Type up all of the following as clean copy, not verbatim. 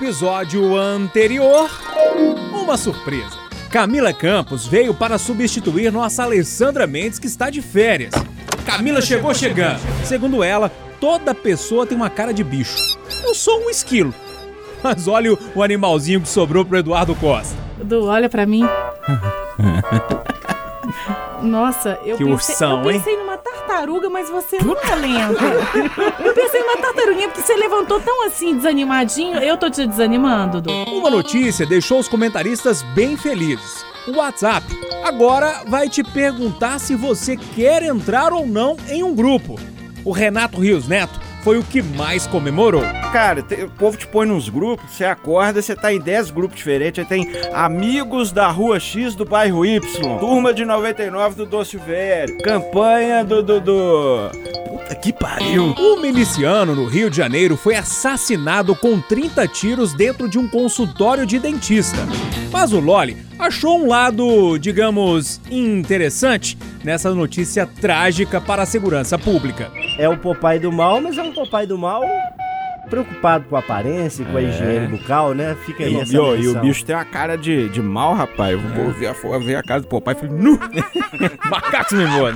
episódio anterior, uma surpresa. Camila Campos veio para substituir nossa Alessandra Mendes, que está de férias. Camila chegou chegando. Segundo ela, toda pessoa tem uma cara de bicho. Eu sou um esquilo. Mas olha o animalzinho que sobrou pro Eduardo Costa. Edu, olha pra mim. Nossa, eu pensei numa tartaruga, mas você não é lento. Eu pensei numa tartaruguinha porque você levantou tão assim, desanimadinho. Eu tô te desanimando, Edu. Uma notícia deixou os comentaristas bem felizes. O WhatsApp agora vai te perguntar se você quer entrar ou não em um grupo. O Renato Rios Neto foi o que mais comemorou. Cara, o povo te põe nos grupos, você acorda, você tá em 10 grupos diferentes, aí tem amigos da rua X do bairro Y, turma de 99 do Doce Velho, campanha do... Puta que pariu! Um miliciano no Rio de Janeiro foi assassinado com 30 tiros dentro de um consultório de dentista. Mas o Loli achou um lado, digamos, interessante nessa notícia trágica para a segurança pública. É o Popeye do mal, mas é um Popeye do mal preocupado com a aparência, com a higiene bucal, né? Fica aí essa lição. E o bicho tem uma cara de mal, rapaz. Eu vou ver a cara do Popeye e falei, nu! Macaco me morre.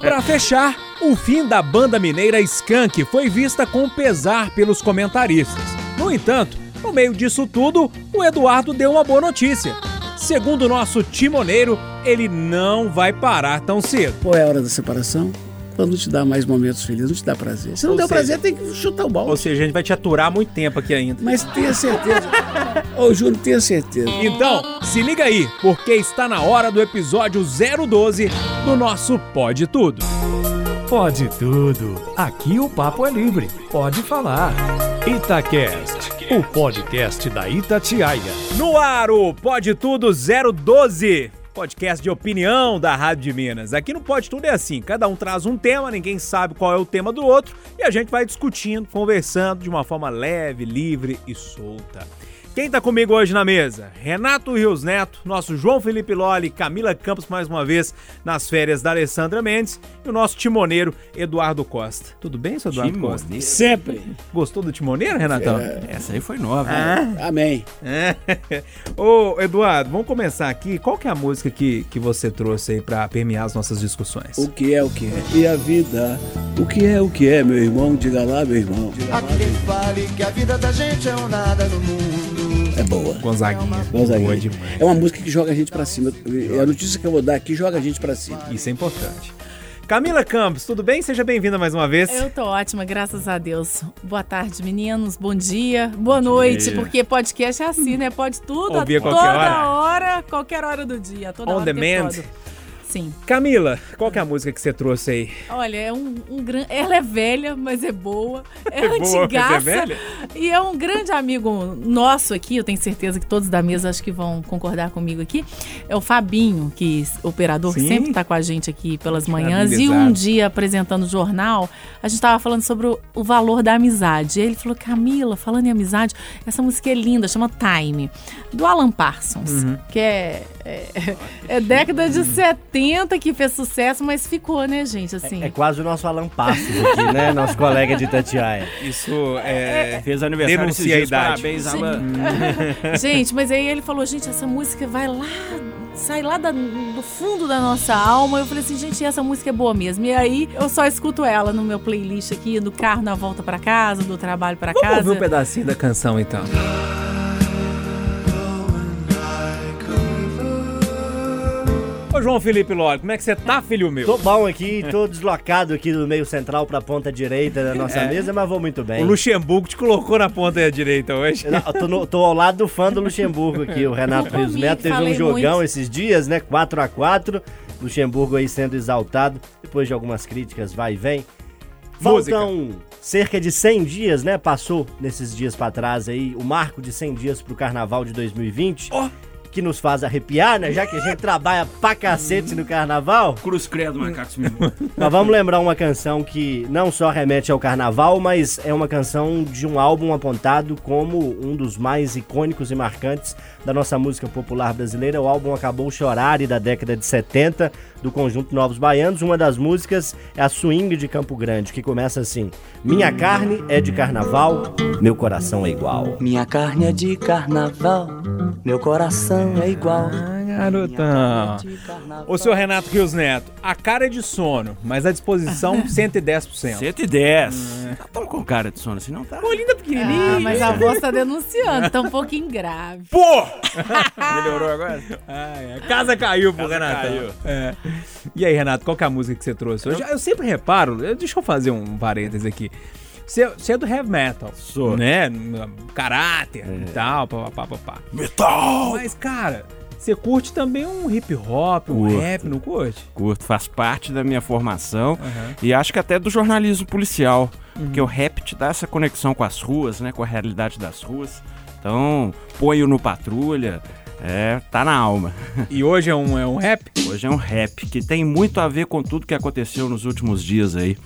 Pra fechar, o fim da banda mineira Skank foi vista com pesar pelos comentaristas. No entanto, no meio disso tudo, o Eduardo deu uma boa notícia. Segundo o nosso timoneiro, ele não vai parar tão cedo. Pô, é a hora da separação? Quando não te dá mais momentos felizes, não te dá prazer. Se não der prazer, tem que chutar o balde. Ou seja, a gente vai te aturar muito tempo aqui ainda. Mas tenha certeza. Ô, Júlio, tenha certeza. Então, se liga aí, porque está na hora do episódio 012 do nosso Pode Tudo. Pode Tudo. Aqui o papo é livre. Pode falar. Itacast, o podcast da Itatiaia. No ar, o Pode Tudo 012. Podcast de opinião da Rádio de Minas. Aqui no Pode Tudo é assim, cada um traz um tema, ninguém sabe qual é o tema do outro, e a gente vai discutindo, conversando de uma forma leve, livre e solta. Quem tá comigo hoje na mesa? Renato Rios Neto, nosso João Felipe Loli, Camila Campos mais uma vez nas férias da Alessandra Mendes e o nosso timoneiro Eduardo Costa. Tudo bem, seu Eduardo Costa? Sempre. Gostou do timoneiro, Renatão? Essa aí foi nova. Né? Amém. Ô, Eduardo, vamos começar aqui. Qual que é a música que você trouxe aí pra permear as nossas discussões? O que é, o que é? E a vida? O que é, meu irmão? Diga lá, meu irmão. Há quem fale que a vida da gente é um nada no mundo. É boa. Gonzaguinha. Boa demais. É uma música que joga a gente pra cima. É a notícia que eu vou dar aqui, joga a gente pra cima. Isso é importante. Camila Campos, tudo bem? Seja bem-vinda mais uma vez. Eu tô ótima, graças a Deus. Boa tarde, meninos. Bom dia. Boa noite, porque podcast é assim, né? Pode tudo, ouvir a toda hora, qualquer hora do dia. Toda On hora demand. Sim. Camila, qual que é a música que você trouxe aí? Olha, é um grande... Ela é velha, mas é boa. É antigaça. E é um grande amigo nosso aqui, eu tenho certeza que todos da mesa acho que vão concordar comigo aqui. É o Fabinho, que é operador, que sempre está com a gente aqui pelas manhãs. E um dia, apresentando o jornal, a gente estava falando sobre o valor da amizade. E ele falou, Camila, falando em amizade, essa música é linda, chama Time, do Alan Parsons, que é década de 70. Que fez sucesso, mas ficou, né, gente? Assim. É quase o nosso Alan Passos aqui, né? Nosso colega de Itatiaia. Isso fez aniversário esses dias, parabéns, Alan. Gente, mas aí ele falou, gente, essa música vai lá, sai lá do fundo da nossa alma. Eu falei assim, gente, essa música é boa mesmo. E aí eu só escuto ela no meu playlist aqui, do carro na volta pra casa, do trabalho pra casa. Vamos ouvir um pedacinho da canção, então. Ô, João Felipe Loli, como é que você tá, filho meu? Tô bom aqui, tô deslocado aqui do meio central pra ponta direita da nossa mesa, mas vou muito bem. O Luxemburgo te colocou na ponta direita hoje. Não, tô ao lado do fã do Luxemburgo aqui, o Renato Rios Neto teve um jogão muito esses dias, né, 4-4, Luxemburgo aí sendo exaltado, depois de algumas críticas, vai e vem. Faltam cerca de 100 dias, né, passou nesses dias pra trás aí, o marco de 100 dias pro Carnaval de 2020. que nos faz arrepiar, né? Já que a gente trabalha pra cacete no carnaval. Cruz credo, macacos mesmo. Nós vamos lembrar uma canção que não só remete ao carnaval, mas é uma canção de um álbum apontado como um dos mais icônicos e marcantes da nossa música popular brasileira. O álbum Acabou Chorare, da década de 70, do conjunto Novos Baianos. Uma das músicas é a Swing de Campo Grande, que começa assim: minha carne é de carnaval, meu coração é igual. Minha carne é de carnaval, meu coração é igual. Ah, garotão. Ô, seu Renato Rios Neto, a cara é de sono, mas a disposição 110%. 110? Tá tão com cara de sono, assim não tá? Pô, linda pequenininha. Ah, mas a voz tá denunciando, tá um pouquinho grave. Pô! Melhorou agora? Ah, é. Casa caiu, pô, Renato. Caiu. É. E aí, Renato, qual que é a música que você trouxe hoje? Eu sempre reparo, deixa eu fazer um parênteses aqui. Você é do heavy metal, sou, né? Caráter e tal, papapá. Metal! Mas, cara, você curte também um hip hop, um rap, não curte? Curto, faz parte da minha formação e acho que até do jornalismo policial, porque o rap te dá essa conexão com as ruas, né? Com a realidade das ruas. Então, põe-o no patrulha. É, tá na alma. E hoje é um rap? Hoje é um rap, que tem muito a ver com tudo que aconteceu nos últimos dias aí.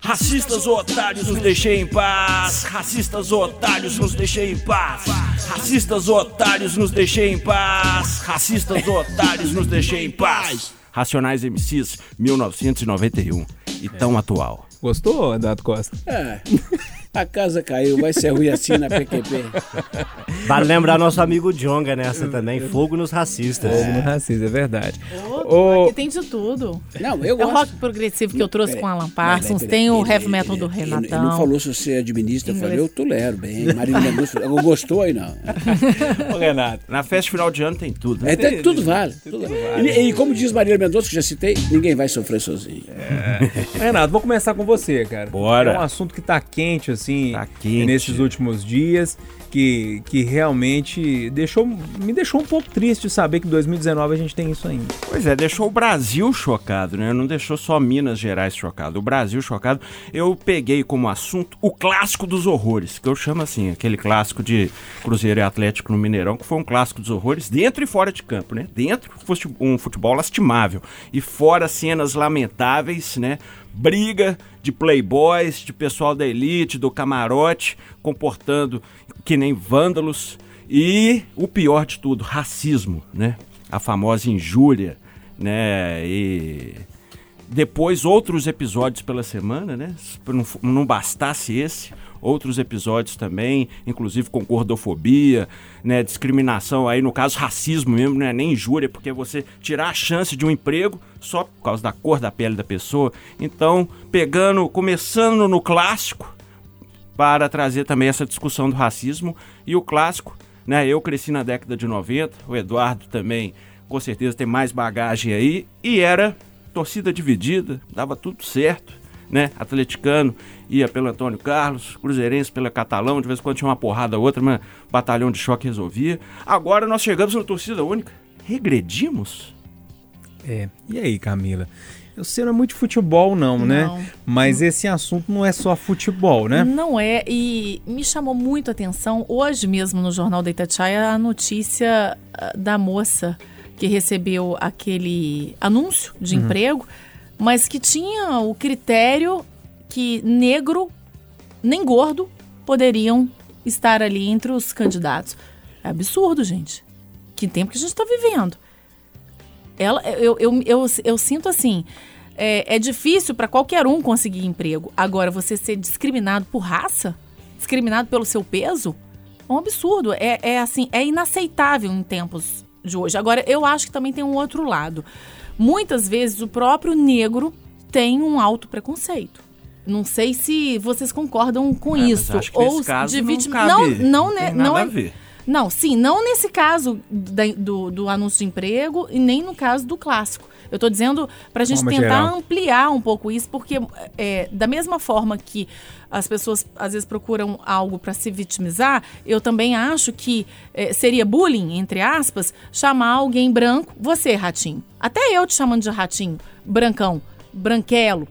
Racistas ou otários, nos deixei em paz. Racistas ou otários, nos deixei em paz. Racistas ou otários, nos deixei em paz. Racistas ou otários, nos deixei em paz. Racionais MCs, 1991. E tão atual. Gostou, Eduardo Costa? É. A casa caiu, vai ser ruim assim na PQP. Vale lembrar nosso amigo Djonga nessa também. Fogo nos racistas. Fogo nos racistas, é verdade. Aqui tem de tudo. Não, eu gosto. É o rock progressivo que eu trouxe com Alan Parsons. Tem o heavy metal do Renatão. Ele não falou se você administra. Eu falei, eu tolero bem. Marília Mendonça, gostou aí não. Ô, Renato, na festa final de ano tem tudo. É, tem, tudo vale. Tudo vale. E como diz Marília Mendonça, que já citei, ninguém vai sofrer sozinho. É. Renato, vou começar com você, cara. Bora. É um assunto que tá quente, assim. Sim, tá quente. Nesses últimos dias, que realmente me deixou um pouco triste saber que em 2019 a gente tem isso ainda. Pois é, deixou o Brasil chocado, né? Não deixou só Minas Gerais chocado, o Brasil chocado. Eu peguei como assunto o clássico dos horrores, que eu chamo assim, aquele clássico de Cruzeiro e Atlético no Mineirão, que foi um clássico dos horrores dentro e fora de campo, né? Dentro, um futebol lastimável e fora cenas lamentáveis, né? Briga de playboys, de pessoal da elite, do camarote, comportando que nem vândalos. E o pior de tudo, racismo, né? A famosa injúria, né? E depois outros episódios pela semana, né? Não bastasse esse, outros episódios também, inclusive com gordofobia, né? Discriminação aí, no caso, racismo mesmo, né? Nem injúria, porque é você tirar a chance de um emprego só por causa da cor da pele da pessoa. Então, começando no clássico, para trazer também essa discussão do racismo. E o clássico, né? Eu cresci na década de 90, o Eduardo também, com certeza, tem mais bagagem aí, e era torcida dividida, dava tudo certo, né? Atleticano ia pelo Antônio Carlos, cruzeirense pela Catalão, de vez em quando tinha uma porrada ou outra, mas Batalhão de Choque resolvia. Agora nós chegamos numa torcida única. Regredimos? É, e aí, Camila? Eu sei, não é muito futebol não, né? Não. Mas esse assunto não é só futebol, né? Não é, e me chamou muito a atenção, hoje mesmo no Jornal da Itatiaia, a notícia da moça que recebeu aquele anúncio de emprego, mas que tinha o critério que negro nem gordo poderiam estar ali entre os candidatos. É absurdo, gente. Que tempo que a gente está vivendo. Eu sinto assim, é difícil para qualquer um conseguir emprego. Agora, você ser discriminado por raça, discriminado pelo seu peso, é um absurdo. É assim, é inaceitável em tempos de hoje. Agora, eu acho que também tem um outro lado. Muitas vezes o próprio negro tem um alto preconceito. Não sei se vocês concordam com isso. Acho que ou nesse caso de vítima. Não é. Não, sim, não nesse caso do anúncio de emprego e nem no caso do clássico. Eu estou dizendo para a gente tentar ampliar um pouco isso, porque da mesma forma que as pessoas às vezes procuram algo para se vitimizar, eu também acho que seria bullying, entre aspas, chamar alguém branco, você, ratinho. Até eu te chamando de ratinho, brancão, branquelo.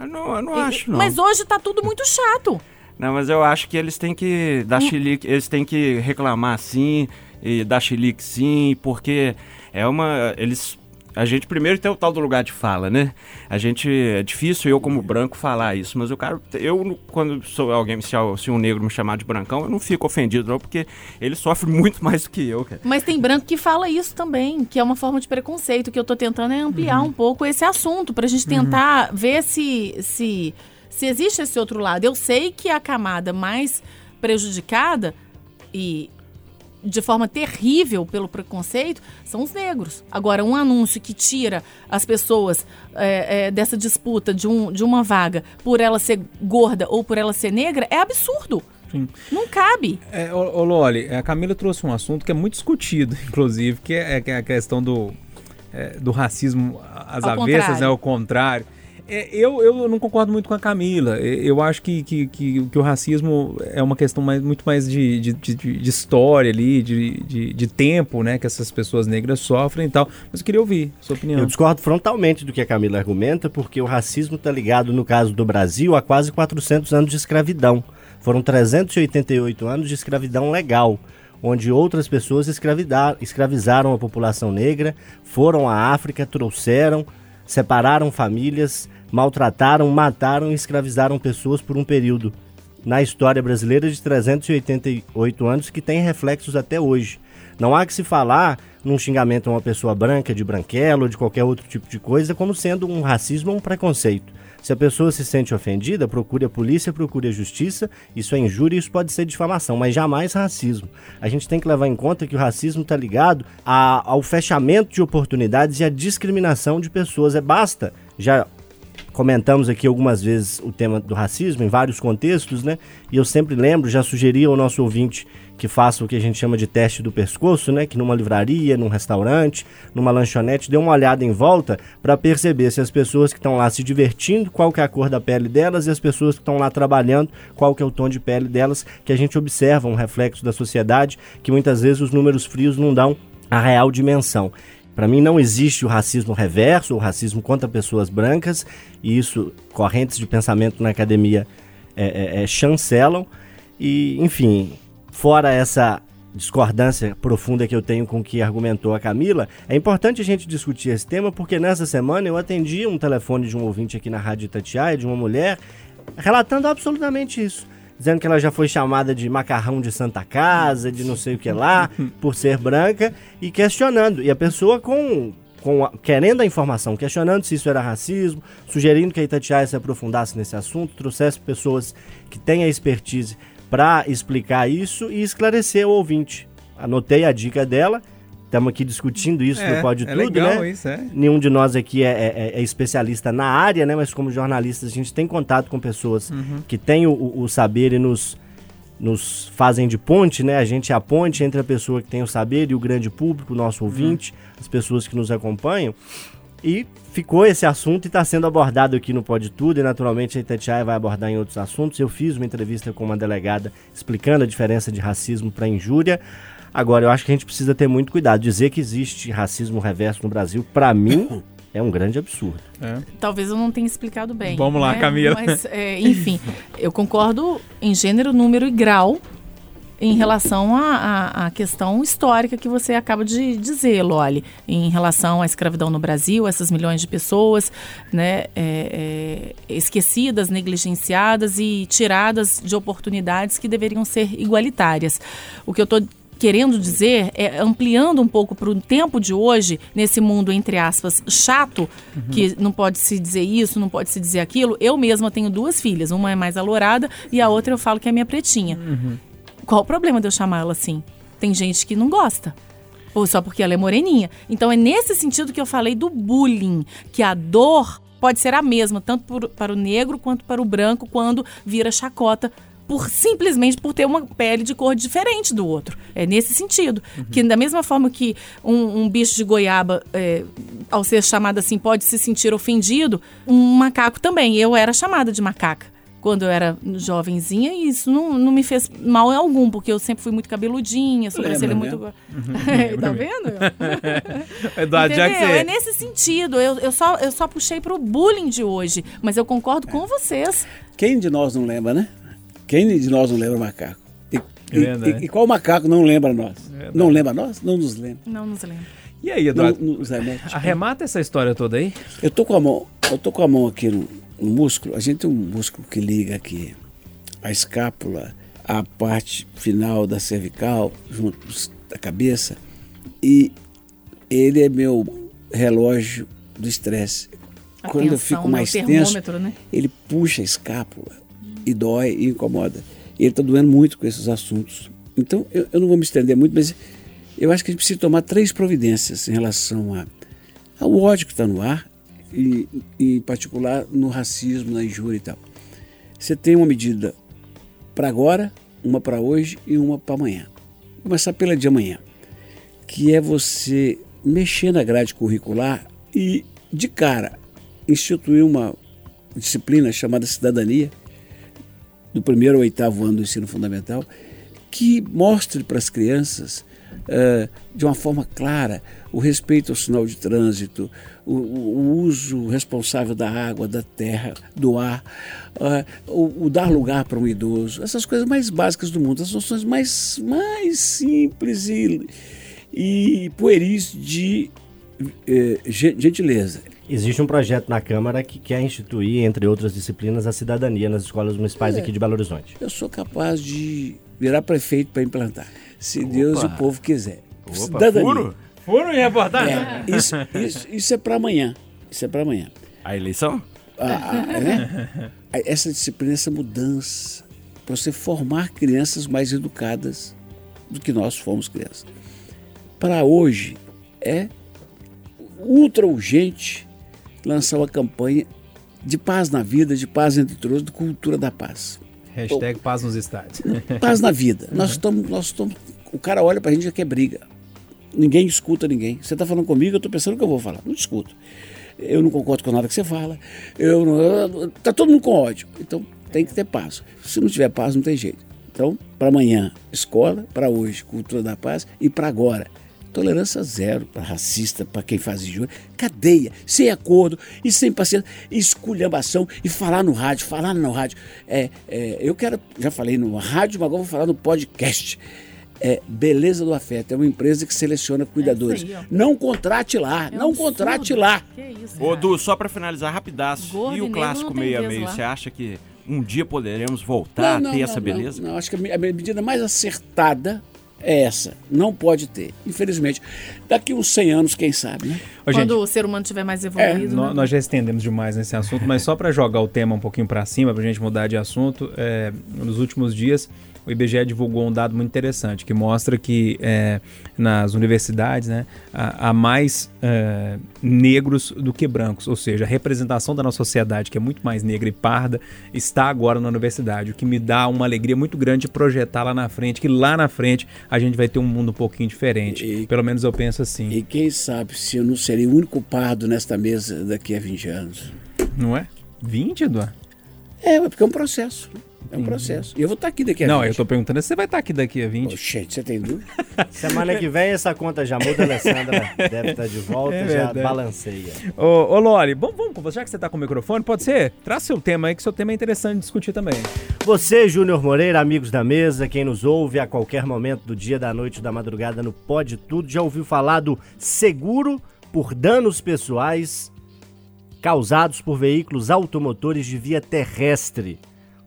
Eu não acho, não. Mas hoje está tudo muito chato. Não, mas eu acho que eles têm que dar chilique, eles têm que reclamar sim, e dar chilique sim, porque é uma... eles... A gente primeiro tem o tal do lugar de fala, né? A gente... É difícil eu, como branco, falar isso, mas o cara... Eu, quando sou alguém, se um negro me chamar de brancão, eu não fico ofendido, não, porque ele sofre muito mais do que eu, cara. Mas tem branco que fala isso também, que é uma forma de preconceito, que eu tô tentando é ampliar um pouco esse assunto, pra gente tentar ver se existe esse outro lado. Eu sei que a camada mais prejudicada e... de forma terrível pelo preconceito, são os negros. Agora, um anúncio que tira as pessoas dessa disputa de uma vaga por ela ser gorda ou por ela ser negra é absurdo. Sim. Não cabe. Loli, a Camila trouxe um assunto que é muito discutido, inclusive, que é a questão do racismo às avessas, né, ao contrário. Eu não concordo muito com a Camila. Eu acho que o racismo é uma questão muito mais de história ali, de tempo, né, que essas pessoas negras sofrem e tal. Mas eu queria ouvir a sua opinião. Eu discordo frontalmente do que a Camila argumenta, porque o racismo está ligado, no caso do Brasil, a quase 400 anos de escravidão. Foram 388 anos de escravidão legal, onde outras pessoas escravizaram a população negra, foram à África, trouxeram, separaram famílias, maltrataram, mataram e escravizaram pessoas por um período na história brasileira de 388 anos que tem reflexos até hoje. Não há que se falar num xingamento a uma pessoa branca, de branquelo ou de qualquer outro tipo de coisa, como sendo um racismo ou um preconceito. Se a pessoa se sente ofendida, procure a polícia, procure a justiça, isso é injúria, isso pode ser difamação, mas jamais racismo. A gente tem que levar em conta que o racismo está ligado ao fechamento de oportunidades e à discriminação de pessoas. Basta, já comentamos aqui algumas vezes o tema do racismo em vários contextos, né? E eu sempre lembro, já sugeri ao nosso ouvinte que faça o que a gente chama de teste do pescoço, né? Que numa livraria, num restaurante, numa lanchonete, dê uma olhada em volta para perceber se as pessoas que estão lá se divertindo, qual que é a cor da pele delas, e as pessoas que estão lá trabalhando, qual que é o tom de pele delas, que a gente observa um reflexo da sociedade que muitas vezes os números frios não dão a real dimensão. Para mim não existe o racismo reverso, o racismo contra pessoas brancas, e isso correntes de pensamento na academia chancelam. E, enfim, fora essa discordância profunda que eu tenho com o que argumentou a Camila, é importante a gente discutir esse tema, porque nessa semana eu atendi um telefone de um ouvinte aqui na Rádio Itatiaia, de uma mulher, relatando absolutamente isso, dizendo que ela já foi chamada de macarrão de Santa Casa, de não sei o que lá, por ser branca, e questionando. E a pessoa querendo a informação, questionando se isso era racismo, sugerindo que a Itatiaia se aprofundasse nesse assunto, trouxesse pessoas que têm a expertise para explicar isso e esclarecer o ouvinte. Anotei a dica dela. Estamos aqui discutindo isso no Pode Tudo, legal, né? Isso, Nenhum de nós aqui é especialista na área, né? Mas como jornalistas a gente tem contato com pessoas que têm o saber e nos fazem de ponte, né? A gente é a ponte entre a pessoa que tem o saber e o grande público, o nosso ouvinte, as pessoas que nos acompanham. E ficou esse assunto e está sendo abordado aqui no Pode Tudo, e naturalmente a Itatiaia vai abordar em outros assuntos. Eu fiz uma entrevista com uma delegada explicando a diferença de racismo para injúria. Agora, eu acho que a gente precisa ter muito cuidado. Dizer que existe racismo reverso no Brasil, para mim, é um grande absurdo. Talvez eu não tenha explicado bem. Vamos lá, Camila. Mas, enfim, eu concordo em gênero, número e grau em relação à questão histórica que você acaba de dizer, Loli, em relação à escravidão no Brasil, essas milhões de pessoas, né, esquecidas, negligenciadas e tiradas de oportunidades que deveriam ser igualitárias. O que eu estou querendo dizer, ampliando um pouco para o tempo de hoje, nesse mundo, entre aspas, chato, que não pode se dizer isso, não pode se dizer aquilo. Eu mesma tenho duas filhas, uma é mais alourada e a outra eu falo que é minha pretinha. Qual o problema de eu chamar ela assim? Tem gente que não gosta, ou só porque ela é moreninha. Então é nesse sentido que eu falei do bullying, que a dor pode ser a mesma, tanto para o negro quanto para o branco, quando vira chacota, simplesmente por ter uma pele de cor diferente do outro. É nesse sentido. Que da mesma forma que um bicho de goiaba, ao ser chamado assim, pode se sentir ofendido, um macaco também. Eu era chamada de macaca quando eu era jovenzinha, e isso não me fez mal algum, porque eu sempre fui muito cabeludinha, sobrancelha muito... Tá vendo? Eduardo, já que você... É nesse sentido, eu só puxei pro bullying de hoje, mas eu concordo com vocês. Quem de nós não lembra, né? Quem de nós não lembra macaco? E qual macaco não lembra nós? Verdade. Não lembra nós? Não nos lembra. Não nos lembra. E aí, Eduardo? Não, nos remete. Arremata essa história toda aí. Eu tô com a mão aqui no músculo. A gente tem um músculo que liga aqui a escápula à parte final da cervical, junto da cabeça. E ele é meu relógio do estresse. Quando eu fico mais tenso, né? Ele puxa a escápula e dói e incomoda. E ele está doendo muito com esses assuntos. Então, eu não vou me estender muito, mas eu acho que a gente precisa tomar 3 providências em relação ao ódio que está no ar, e em particular no racismo, na injúria e tal. Você tem uma medida para agora, uma para hoje e uma para amanhã. Vou começar pela de amanhã, que é você mexer na grade curricular e, de cara, instituir uma disciplina chamada cidadania, do primeiro ao 8º ano do ensino fundamental, que mostre para as crianças, de uma forma clara, o respeito ao sinal de trânsito, o uso responsável da água, da terra, do ar, o dar lugar para um idoso, essas coisas mais básicas do mundo, as noções mais simples e pueris de gentileza. Existe um projeto na Câmara que quer instituir, entre outras disciplinas, a cidadania nas escolas municipais aqui de Belo Horizonte. Eu sou capaz de virar prefeito para implantar, se Deus e o povo quiser. Cidadania. Furo em reportagem. Isso é para amanhã. Isso é para amanhã. A eleição? Né? Essa disciplina, essa mudança, para você formar crianças mais educadas do que nós fomos crianças. Para hoje, é ultra urgente lançar uma campanha de paz na vida, de paz entre todos, de cultura da paz. Hashtag paz nos estádios. Paz na vida. Nós estamos, o cara olha pra gente e já quer briga. Ninguém escuta ninguém. Você tá falando comigo, eu tô pensando o que eu vou falar. Não te escuto. Eu não concordo com nada que você fala. Tá todo mundo com ódio. Então tem que ter paz. Se não tiver paz, não tem jeito. Então, pra amanhã, escola. Pra hoje, cultura da paz. E pra agora, tolerância zero para racista, para quem faz injúria, cadeia, sem acordo e sem paciência, e esculhambação e falar no rádio. Eu quero, já falei no rádio, mas agora vou falar no podcast. Beleza do Afeto, é uma empresa que seleciona cuidadores. Aí, não contrate lá, não contrate lá. Que isso, Odu, só para finalizar rapidaço, Gordo e o clássico meio a meio, você acha que um dia poderemos voltar a ter essa beleza? Não, acho que a medida mais acertada é essa, não pode ter, infelizmente. Daqui uns 100 anos, quem sabe, né? Quando o ser humano estiver mais evoluído, né? Nós já estendemos demais nesse assunto, mas só para jogar o tema um pouquinho para cima, para a gente mudar de assunto, nos últimos dias o IBGE divulgou um dado muito interessante, que mostra que nas universidades, né, há mais negros do que brancos, ou seja, a representação da nossa sociedade, que é muito mais negra e parda, está agora na universidade, o que me dá uma alegria muito grande de projetar lá na frente, que lá na frente a gente vai ter um mundo um pouquinho diferente, pelo menos eu penso assim. E quem sabe se eu não serei o único pardo nesta mesa daqui a 20 anos. Não é? 20, Eduardo? Porque é um processo. É um processo. E eu vou estar aqui daqui a 20. Não, eu estou perguntando se você vai estar aqui daqui a 20. Gente, você tem dúvida? Semana que vem essa conta já muda, Alessandra deve estar de volta, já balanceia. Ô Loli, vamos, já que você está com o microfone, pode ser? Traz seu tema aí, que seu tema é interessante de discutir também. Você, Júnior Moreira, amigos da mesa, quem nos ouve a qualquer momento do dia, da noite ou da madrugada no Pode Tudo, já ouviu falar do seguro por danos pessoais causados por veículos automotores de via terrestre.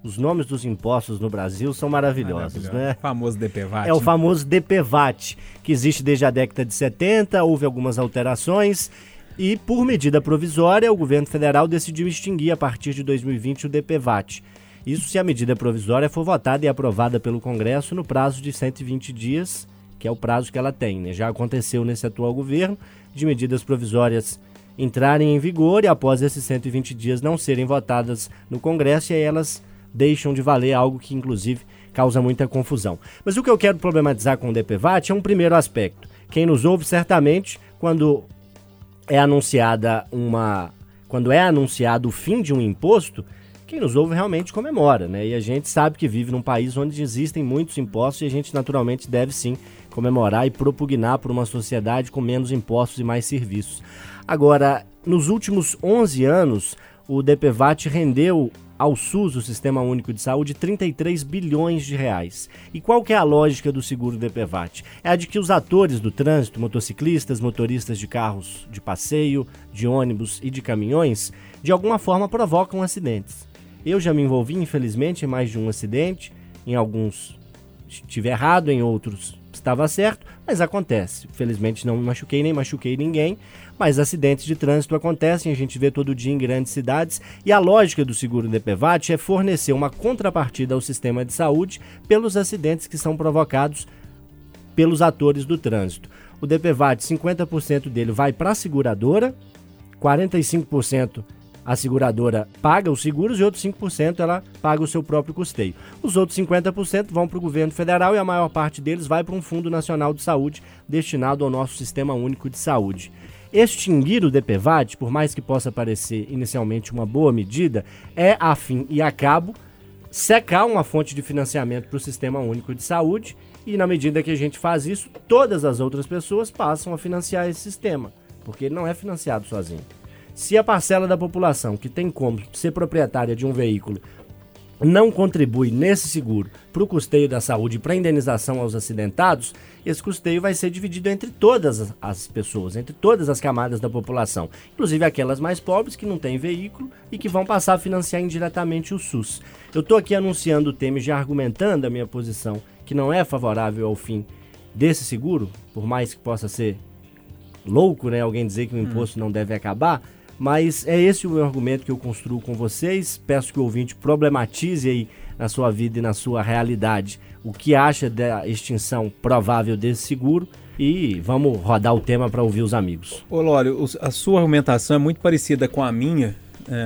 Os nomes dos impostos no Brasil são maravilhosos, né? O famoso DPVAT. É o famoso DPVAT, que existe desde a década de 70, houve algumas alterações e, por medida provisória, o governo federal decidiu extinguir a partir de 2020 o DPVAT. Isso se a medida provisória for votada e aprovada pelo Congresso no prazo de 120 dias, que é o prazo que ela tem, né? Já aconteceu nesse atual governo de medidas provisórias entrarem em vigor e após esses 120 dias não serem votadas no Congresso e aí elas deixam de valer, algo que inclusive causa muita confusão. Mas o que eu quero problematizar com o DPVAT é um primeiro aspecto. Quem nos ouve certamente, quando é anunciado o fim de um imposto, quem nos ouve realmente comemora, né? E a gente sabe que vive num país onde existem muitos impostos e a gente naturalmente deve sim comemorar e propugnar por uma sociedade com menos impostos e mais serviços. Agora, nos últimos 11 anos, o DPVAT rendeu ao SUS, o Sistema Único de Saúde, R$ 33 bilhões. E qual que é a lógica do seguro DPVAT? É a de que os atores do trânsito, motociclistas, motoristas de carros de passeio, de ônibus e de caminhões, de alguma forma provocam acidentes. Eu já me envolvi, infelizmente, em mais de um acidente, em alguns estive errado, em outros estava certo, mas acontece. Felizmente não me machuquei, nem machuquei ninguém, mas acidentes de trânsito acontecem, a gente vê todo dia em grandes cidades, e a lógica do seguro DPVAT é fornecer uma contrapartida ao sistema de saúde pelos acidentes que são provocados pelos atores do trânsito. O DPVAT, 50% dele vai para a seguradora, 45% a seguradora paga os seguros e outros 5% ela paga o seu próprio custeio. Os outros 50% vão para o governo federal e a maior parte deles vai para um Fundo Nacional de Saúde destinado ao nosso Sistema Único de Saúde. Extinguir o DPVAT, por mais que possa parecer inicialmente uma boa medida, é, a fim e a cabo, secar uma fonte de financiamento para o Sistema Único de Saúde e, na medida que a gente faz isso, todas as outras pessoas passam a financiar esse sistema, porque ele não é financiado sozinho. Se a parcela da população que tem como ser proprietária de um veículo não contribui nesse seguro para o custeio da saúde e para a indenização aos acidentados, esse custeio vai ser dividido entre todas as pessoas, entre todas as camadas da população, inclusive aquelas mais pobres que não têm veículo e que vão passar a financiar indiretamente o SUS. Eu estou aqui anunciando o tema e já argumentando a minha posição que não é favorável ao fim desse seguro, por mais que possa ser louco, né, alguém dizer que o imposto não deve acabar. Mas é esse o meu argumento que eu construo com vocês. Peço que o ouvinte problematize aí na sua vida e na sua realidade o que acha da extinção provável desse seguro. E vamos rodar o tema para ouvir os amigos. Ô Loli, a sua argumentação é muito parecida com a minha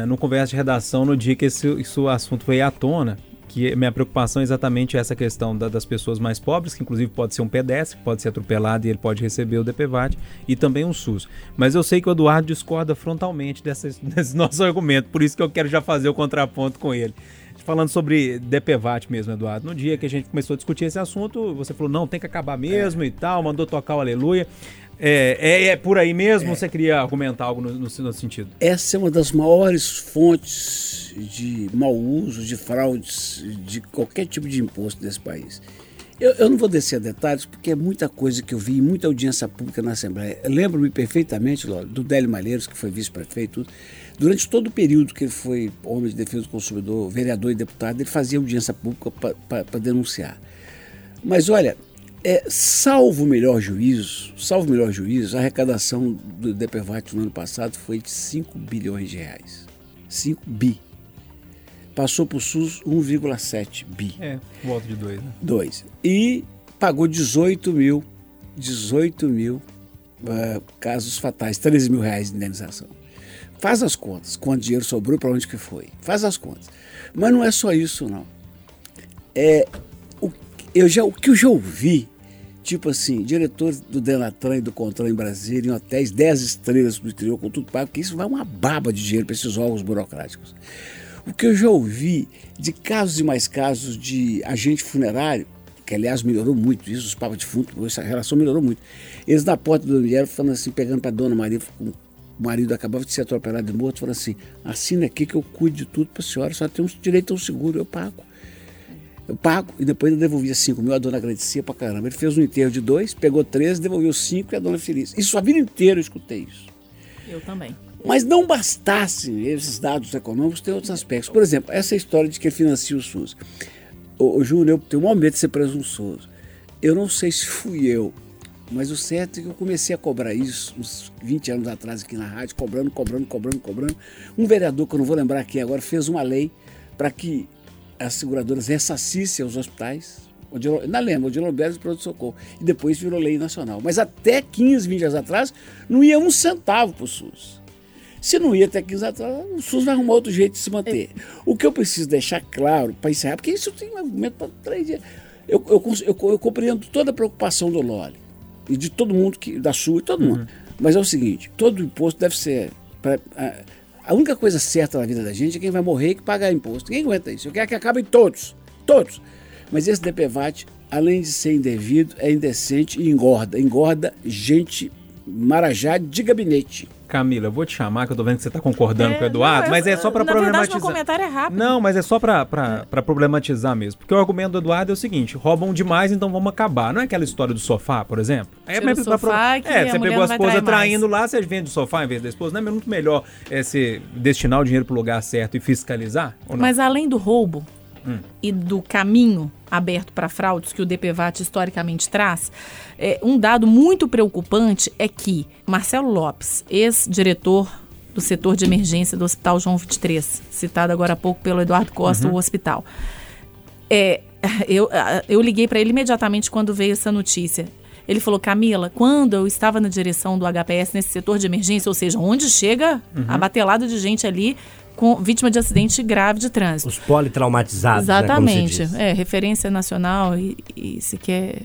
no Conversa de Redação, no dia que esse assunto veio à tona, que minha preocupação é exatamente essa questão das pessoas mais pobres, que inclusive pode ser um pedestre, que pode ser atropelado e ele pode receber o DPVAT, e também um SUS. Mas eu sei que o Eduardo discorda frontalmente desse nosso argumento, por isso que eu quero já fazer o contraponto com ele. Falando sobre DPVAT mesmo, Eduardo, no dia que a gente começou a discutir esse assunto, você falou, não, tem que acabar mesmo e tal, mandou tocar o aleluia. É por aí mesmo ou você queria argumentar algo no sentido? Essa é uma das maiores fontes de mau uso, de fraudes, de qualquer tipo de imposto nesse país. Eu não vou descer a detalhes, porque é muita coisa que eu vi, muita audiência pública na Assembleia. Eu lembro-me perfeitamente, Loli, do Délio Malheiros, que foi vice-prefeito. Durante todo o período que ele foi homem de defesa do consumidor, vereador e deputado, ele fazia audiência pública para denunciar. Mas olha, salvo o melhor juízo, a arrecadação do DPVAT no ano passado foi de R$ 5 bilhões. 5 bi. Passou para o SUS 1,7 bi. Volta de 2, né? 2. E pagou 18 mil casos fatais, R$ 13 mil de indenização. Faz as contas, quanto dinheiro sobrou e para onde que foi. Faz as contas. Mas não é só isso, não. O que eu já ouvi, tipo assim, diretores do Denatran e do Contran em Brasília, em hotéis 10 estrelas do interior, com tudo pago, porque isso vai uma baba de dinheiro para esses órgãos burocráticos. O que eu já ouvi de casos e mais casos de agente funerário, que aliás melhorou muito isso, os papas de fundo, essa relação melhorou muito. Eles na porta do dinheiro falando assim, pegando para a dona Maria, o marido acabava de ser atropelado e morto, falando assim, assina aqui que eu cuido de tudo para a senhora, só tem um direito a um seguro, eu pago. Eu pago e depois ainda devolvia 5 mil, a dona agradecia pra caramba. Ele fez um enterro de 2, pegou 13, devolveu 5 e a dona feliz. Isso a vida inteira eu escutei isso. Eu também. Mas não bastassem esses dados econômicos, tem outros aspectos. Por exemplo, essa história de que financia o SUS. O Júnior, eu tenho o maior medo de ser presunçoso. Eu não sei se fui eu, mas o certo é que eu comecei a cobrar isso uns 20 anos atrás aqui na rádio, cobrando. Um vereador, que eu não vou lembrar quem agora, fez uma lei para que as seguradoras ressacissem aos hospitais, na lema, o de Lomberos e Pronto-Socorro, e depois virou lei nacional. Mas até 15, 20 anos atrás, não ia um centavo para o SUS. Se não ia até 15 anos atrás, o SUS vai arrumar outro jeito de se manter. O que eu preciso deixar claro, para encerrar, porque isso tem um argumento para 3 dias. Eu compreendo toda a preocupação do Loli, e de todo mundo, da sua e todo mundo. Mas é o seguinte, todo imposto deve ser... A única coisa certa na vida da gente é quem vai morrer e que pagar imposto. Ninguém aguenta isso. Eu quero que acabem todos. Mas esse DPVAT, além de ser indevido, é indecente e engorda gente Marajá de Gabinete. Camila, eu vou te chamar, que eu tô vendo que você tá concordando com o Eduardo, mas é só pra problematizar. Verdade, meu comentário é rápido. Não, mas é só pra problematizar mesmo. Porque o argumento do Eduardo é o seguinte, roubam demais, então vamos acabar. Não é aquela história do sofá, por exemplo? Mas sofá que você pegou a esposa traindo lá, você vende o sofá em vez da esposa. Não é muito melhor se destinar o dinheiro pro lugar certo e fiscalizar? Ou não? Mas além do roubo e do caminho aberto para fraudes que o DPVAT historicamente traz, um dado muito preocupante é que Marcelo Lopes, ex-diretor do setor de emergência do Hospital João 23, citado agora há pouco pelo Eduardo Costa, o hospital, eu liguei para ele imediatamente quando veio essa notícia. Ele falou, Camila, quando eu estava na direção do HPS nesse setor de emergência, ou seja, onde chega a batelada de gente ali, vítima de acidente grave de trânsito. Os politraumatizados, exatamente, né, como se diz. Referência nacional e sequer,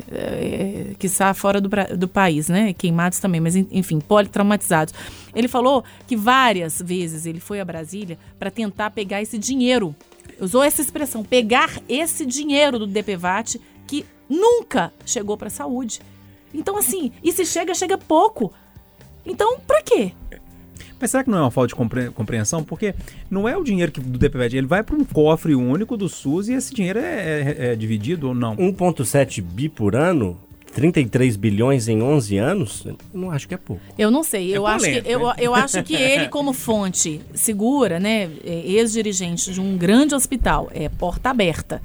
quiçá, fora do país, né? Queimados também, mas enfim, politraumatizados. Ele falou que várias vezes ele foi a Brasília para tentar pegar esse dinheiro. Usou essa expressão, pegar esse dinheiro do DPVAT que nunca chegou para a saúde. Então, assim, e se chega pouco. Então, para quê? Mas será que não é uma falta de compreensão? Porque não é o dinheiro do DPVAT, ele vai para um cofre único do SUS e esse dinheiro é dividido ou não? 1,7 bi por ano, 33 bilhões em 11 anos, não acho que é pouco. Eu não sei, eu acho que ele como fonte segura, né, ex-dirigente de um grande hospital, porta aberta,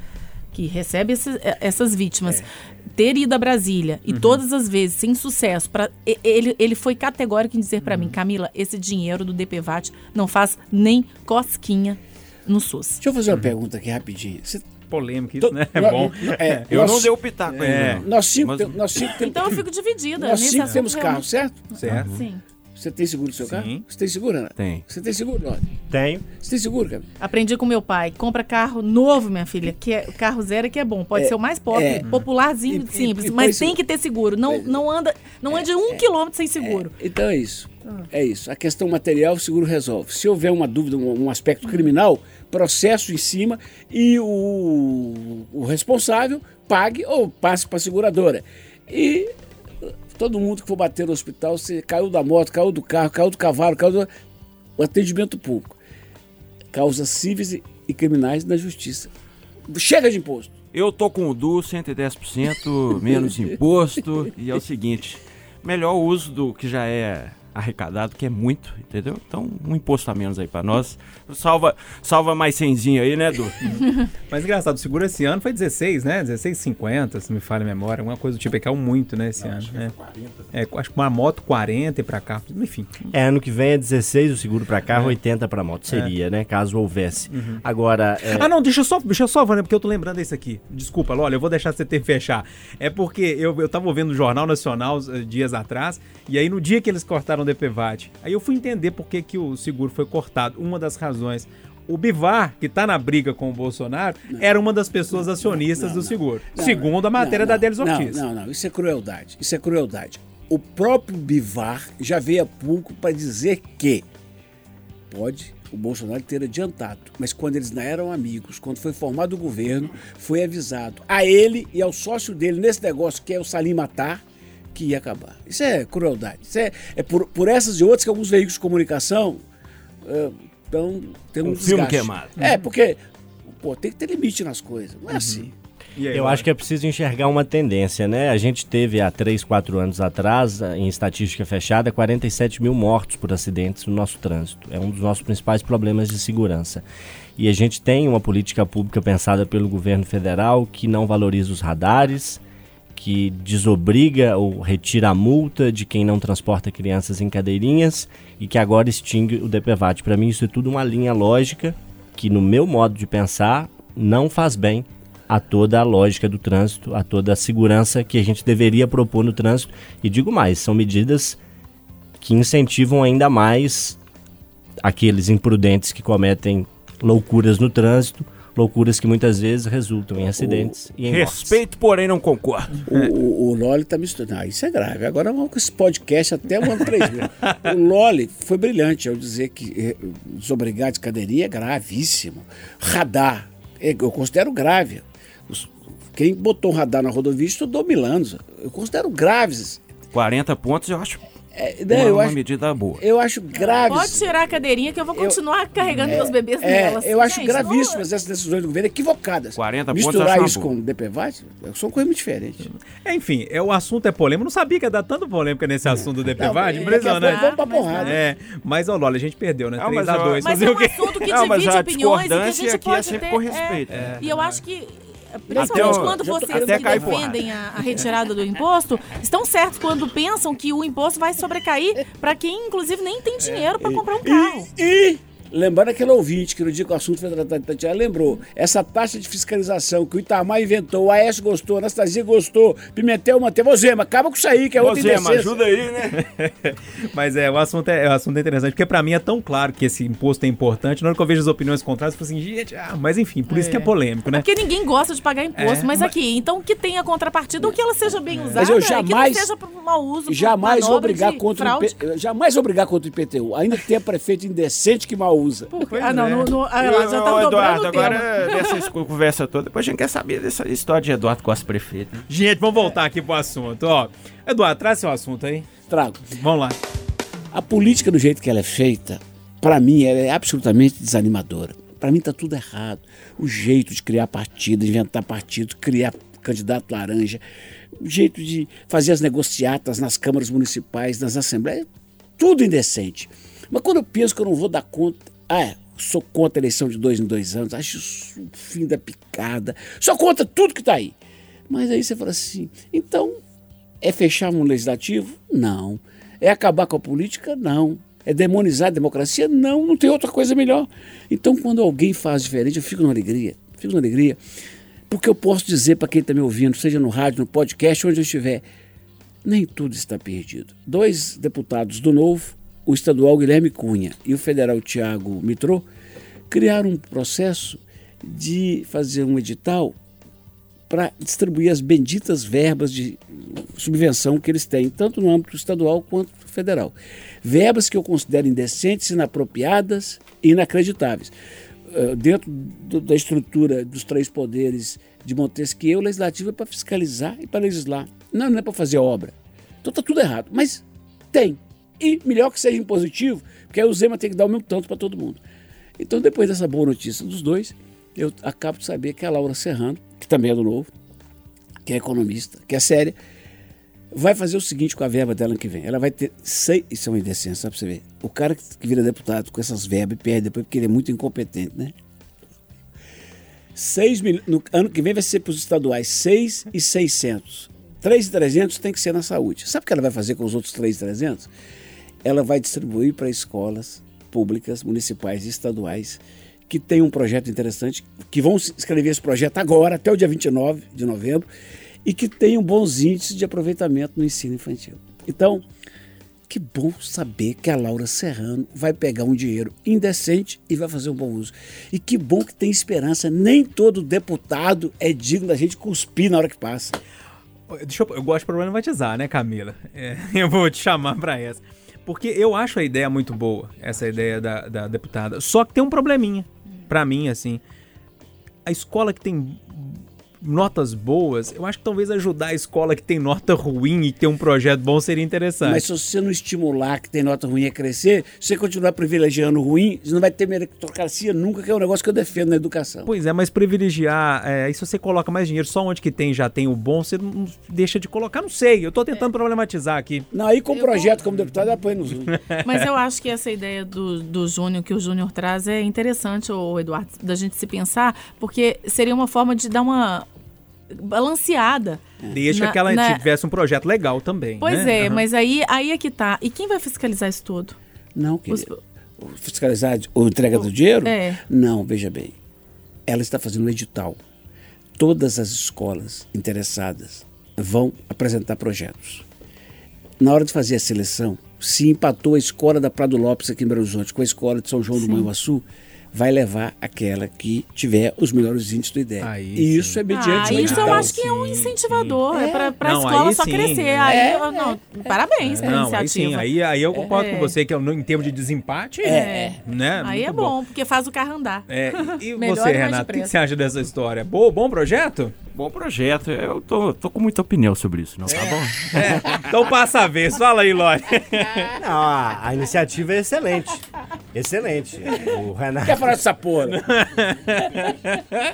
que recebe essas vítimas, ter ido a Brasília e todas as vezes sem sucesso, ele foi categórico em dizer para mim, Camila, esse dinheiro do DPVAT não faz nem cosquinha no SUS. Deixa eu fazer uma pergunta aqui rapidinho. Polêmica isso, né? É bom. Eu não dei o pitaco ainda. Então eu fico dividida. Nós cinco temos carro, certo? Certo. Sim. Você tem seguro do seu carro? Você tem seguro, Ana? Tem. Você tem seguro, Ana? Tenho. Você tem seguro, Camila? Aprendi com meu pai. Compra carro novo, minha filha, que é carro zero é que é bom. Pode ser o mais pobre, popularzinho, simples, mas tem que ter seguro. Não ande um quilômetro sem seguro. Então é isso. É isso. A questão material, o seguro resolve. Se houver uma dúvida, um aspecto criminal, processo em cima e o responsável pague ou passe para a seguradora. E... todo mundo que for bater no hospital, você caiu da moto, caiu do carro, caiu do cavalo, caiu do... O atendimento público. Causas cíveis e criminais na justiça. Chega de imposto. Eu tô com o DU, 110% menos imposto. E é o seguinte, melhor o uso do que já é arrecadado, que é muito, entendeu? Então, um imposto a menos aí pra nós. Salva mais 100zinho aí, né, Edu? Mas engraçado, o seguro esse ano foi 16, né? 16,50, se me falha a memória. Alguma coisa do tipo, caiu muito, né, esse ano. Acho, né? 40. Acho que uma moto 40 e pra carro, enfim. Ano que vem é 16 o seguro pra carro, 80 pra moto. Seria, né? Caso houvesse. Agora... não, deixa eu só, Vânia, porque eu tô lembrando disso aqui. Desculpa, Lola, eu vou deixar você fechar. É porque eu tava ouvindo o Jornal Nacional dias atrás, e aí no dia que eles cortaram o DPVAT, aí eu fui entender por que o seguro foi cortado. Uma das razões... O Bivar, que está na briga com o Bolsonaro, era uma das pessoas acionistas do seguro. Segundo a matéria da Delis Ortiz. Não, isso é crueldade. Isso é crueldade. O próprio Bivar já veio a público para dizer que pode o Bolsonaro ter adiantado. Mas quando eles não eram amigos, quando foi formado o governo, foi avisado a ele e ao sócio dele nesse negócio que é o Salim Matar, que ia acabar. Isso é crueldade. Isso é por essas e outras que alguns veículos de comunicação... Então, tem um filme queimado. Porque tem que ter limite nas coisas. Não é assim. Aí, eu acho que é preciso enxergar uma tendência, né? A gente teve há 3, 4 anos atrás, em estatística fechada, 47 mil mortos por acidentes no nosso trânsito. É um dos nossos principais problemas de segurança. E a gente tem uma política pública pensada pelo governo federal que não valoriza os radares, que desobriga ou retira a multa de quem não transporta crianças em cadeirinhas e que agora extingue o DPVAT. Para mim isso é tudo uma linha lógica que, no meu modo de pensar, não faz bem a toda a lógica do trânsito, a toda a segurança que a gente deveria propor no trânsito. E digo mais, são medidas que incentivam ainda mais aqueles imprudentes que cometem loucuras no trânsito, loucuras que muitas vezes resultam em acidentes e em mortes. Respeito, porém não concordo. O Loli está misturando. Isso é grave. Agora vamos com esse podcast até o ano 3000. O Loli foi brilhante ao dizer que desobrigar de cadeirinha é gravíssimo. Radar, eu considero grave. Quem botou radar na rodovia estudou mil anos. Eu considero graves. 40 pontos eu acho... Uma medida boa. Eu acho grave. Pode tirar a cadeirinha que eu vou continuar carregando meus bebês nelas. Eu acho gravíssimas essas decisões do governo, equivocadas. 40 Misturar isso com o DPVAT são coisas muito diferentes. Enfim, o assunto é polêmico. Eu não sabia que ia dar tanta polêmica nesse assunto do DPVAT. Impressionante. Vamos pra porrada. Mas, Loli, a gente perdeu, né? 3-2. Mas é um assunto que divide opiniões e que a gente pode ter. E eu acho que... Principalmente quando vocês que defendem a retirada do imposto, estão certos quando pensam que o imposto vai sobrecair para quem, inclusive, nem tem dinheiro para comprar um carro. Lembrando aquele ouvinte que no dia que o assunto foi tratado de Itatiaia, lembrou, essa taxa de fiscalização que o Itamar inventou, o Aécio gostou, a Anastasia gostou, Pimentel manteve, Zema, acaba com isso aí, que é outra indecência. Zema, ajuda aí, né? Mas o assunto é interessante, porque pra mim é tão claro que esse imposto é importante, na hora que eu vejo as opiniões contrárias, eu falo assim, gente, mas enfim, por isso que é polêmico, né? Porque ninguém gosta de pagar imposto, mas aqui, então que tenha contrapartida, ou que ela seja bem usada, mas eu jamais, que não seja para um mau uso, jamais obrigar contra o IPTU, ainda que tenha prefeito indecente que mal usa. Já tá Eduardo, agora dessa conversa toda, depois a gente quer saber dessa história de Eduardo Costa prefeito. Gente, vamos voltar aqui pro assunto, Eduardo, traz seu assunto aí. Trago. Vamos lá. A política do jeito que ela é feita, pra mim, ela é absolutamente desanimadora. Pra mim tá tudo errado. O jeito de criar partido, inventar partido, criar candidato laranja, o jeito de fazer as negociatas nas câmaras municipais, nas assembleias, tudo indecente. Mas quando eu penso que eu não vou dar conta... sou contra a eleição de 2 em 2 anos, acho isso o fim da picada, sou contra tudo que está aí. Mas aí você fala assim, então é fechar um legislativo? Não. É acabar com a política? Não. É demonizar a democracia? Não, não tem outra coisa melhor. Então quando alguém faz diferente, eu fico numa alegria, porque eu posso dizer para quem está me ouvindo, seja no rádio, no podcast, onde eu estiver, nem tudo está perdido. 2 deputados do Novo, o estadual Guilherme Cunha e o federal Tiago Mitrô, criaram um processo de fazer um edital para distribuir as benditas verbas de subvenção que eles têm, tanto no âmbito estadual quanto federal. Verbas que eu considero indecentes, inapropriadas e inacreditáveis. Dentro da estrutura dos 3 poderes de Montesquieu, o legislativo é para fiscalizar e para legislar. Não é para fazer obra. Então está tudo errado, mas tem. E melhor que seja impositivo, porque aí o Zema tem que dar o mesmo tanto para todo mundo. Então, depois dessa boa notícia dos 2, eu acabo de saber que a Laura Serrano, que também é do Novo, que é economista, que é séria, vai fazer o seguinte com a verba dela ano que vem. Ela vai ter 6... Isso é uma indecência, só para você ver. O cara que vira deputado com essas verbas e perde depois, porque ele é muito incompetente, né? 6 mil... No ano que vem vai ser para os estaduais 6.600. 3.300 tem que ser na saúde. Sabe o que ela vai fazer com os outros 3.300? Ela vai distribuir para escolas públicas, municipais e estaduais que tem um projeto interessante, que vão escrever esse projeto agora, até o dia 29 de novembro, e que tem um bons índices de aproveitamento no ensino infantil. Então, que bom saber que a Laura Serrano vai pegar um dinheiro indecente e vai fazer um bom uso. E que bom que tem esperança. Nem todo deputado é digno da gente cuspir na hora que passa. Eu gosto de problematizar, né, Camila? Eu vou te chamar para essa. Porque eu acho a ideia muito boa, essa ideia da deputada. Só que tem um probleminha, pra mim, assim. A escola que tem notas boas, eu acho que talvez ajudar a escola que tem nota ruim e ter um projeto bom seria interessante. Mas se você não estimular que tem nota ruim a crescer, se você continuar privilegiando o ruim, você não vai ter meritocracia nunca, que é um negócio que eu defendo na educação. Pois é, mas privilegiar, aí se você coloca mais dinheiro só onde que tem, já tem o bom, você não deixa de colocar, não sei, eu tô tentando problematizar aqui. Não, aí com o projeto como deputado apoia nos outros. Mas eu acho que essa ideia do Júnior, que o Júnior traz, é interessante, Eduardo, da gente se pensar, porque seria uma forma de dar uma balanceada. Deixa que ela tivesse um projeto legal também. Pois né? Mas aí é que tá. E quem vai fiscalizar isso tudo? Não, fiscalizar a entrega do dinheiro? Não, veja bem. Ela está fazendo um edital. Todas as escolas interessadas vão apresentar projetos. Na hora de fazer a seleção, se empatou a escola da Prado Lopes aqui em Belo Horizonte com a escola de São João do Manhuaçu, vai levar aquela que tiver os melhores índices do IDEB. Aí, e isso é mediante um edital. Isso eu acho que é um incentivador, é para a escola só crescer. Parabéns para a iniciativa. Aí eu concordo com você que em termos de desempate, né? Aí muito é bom, porque faz o carro andar. E você, Renato, o que você acha dessa história? Bom projeto? Bom projeto. Eu tô com muita opinião sobre isso, não tá bom? Então passa a vez. Fala aí, Loli. Não, a iniciativa é excelente. Excelente. O Renato... Quer falar dessa porra?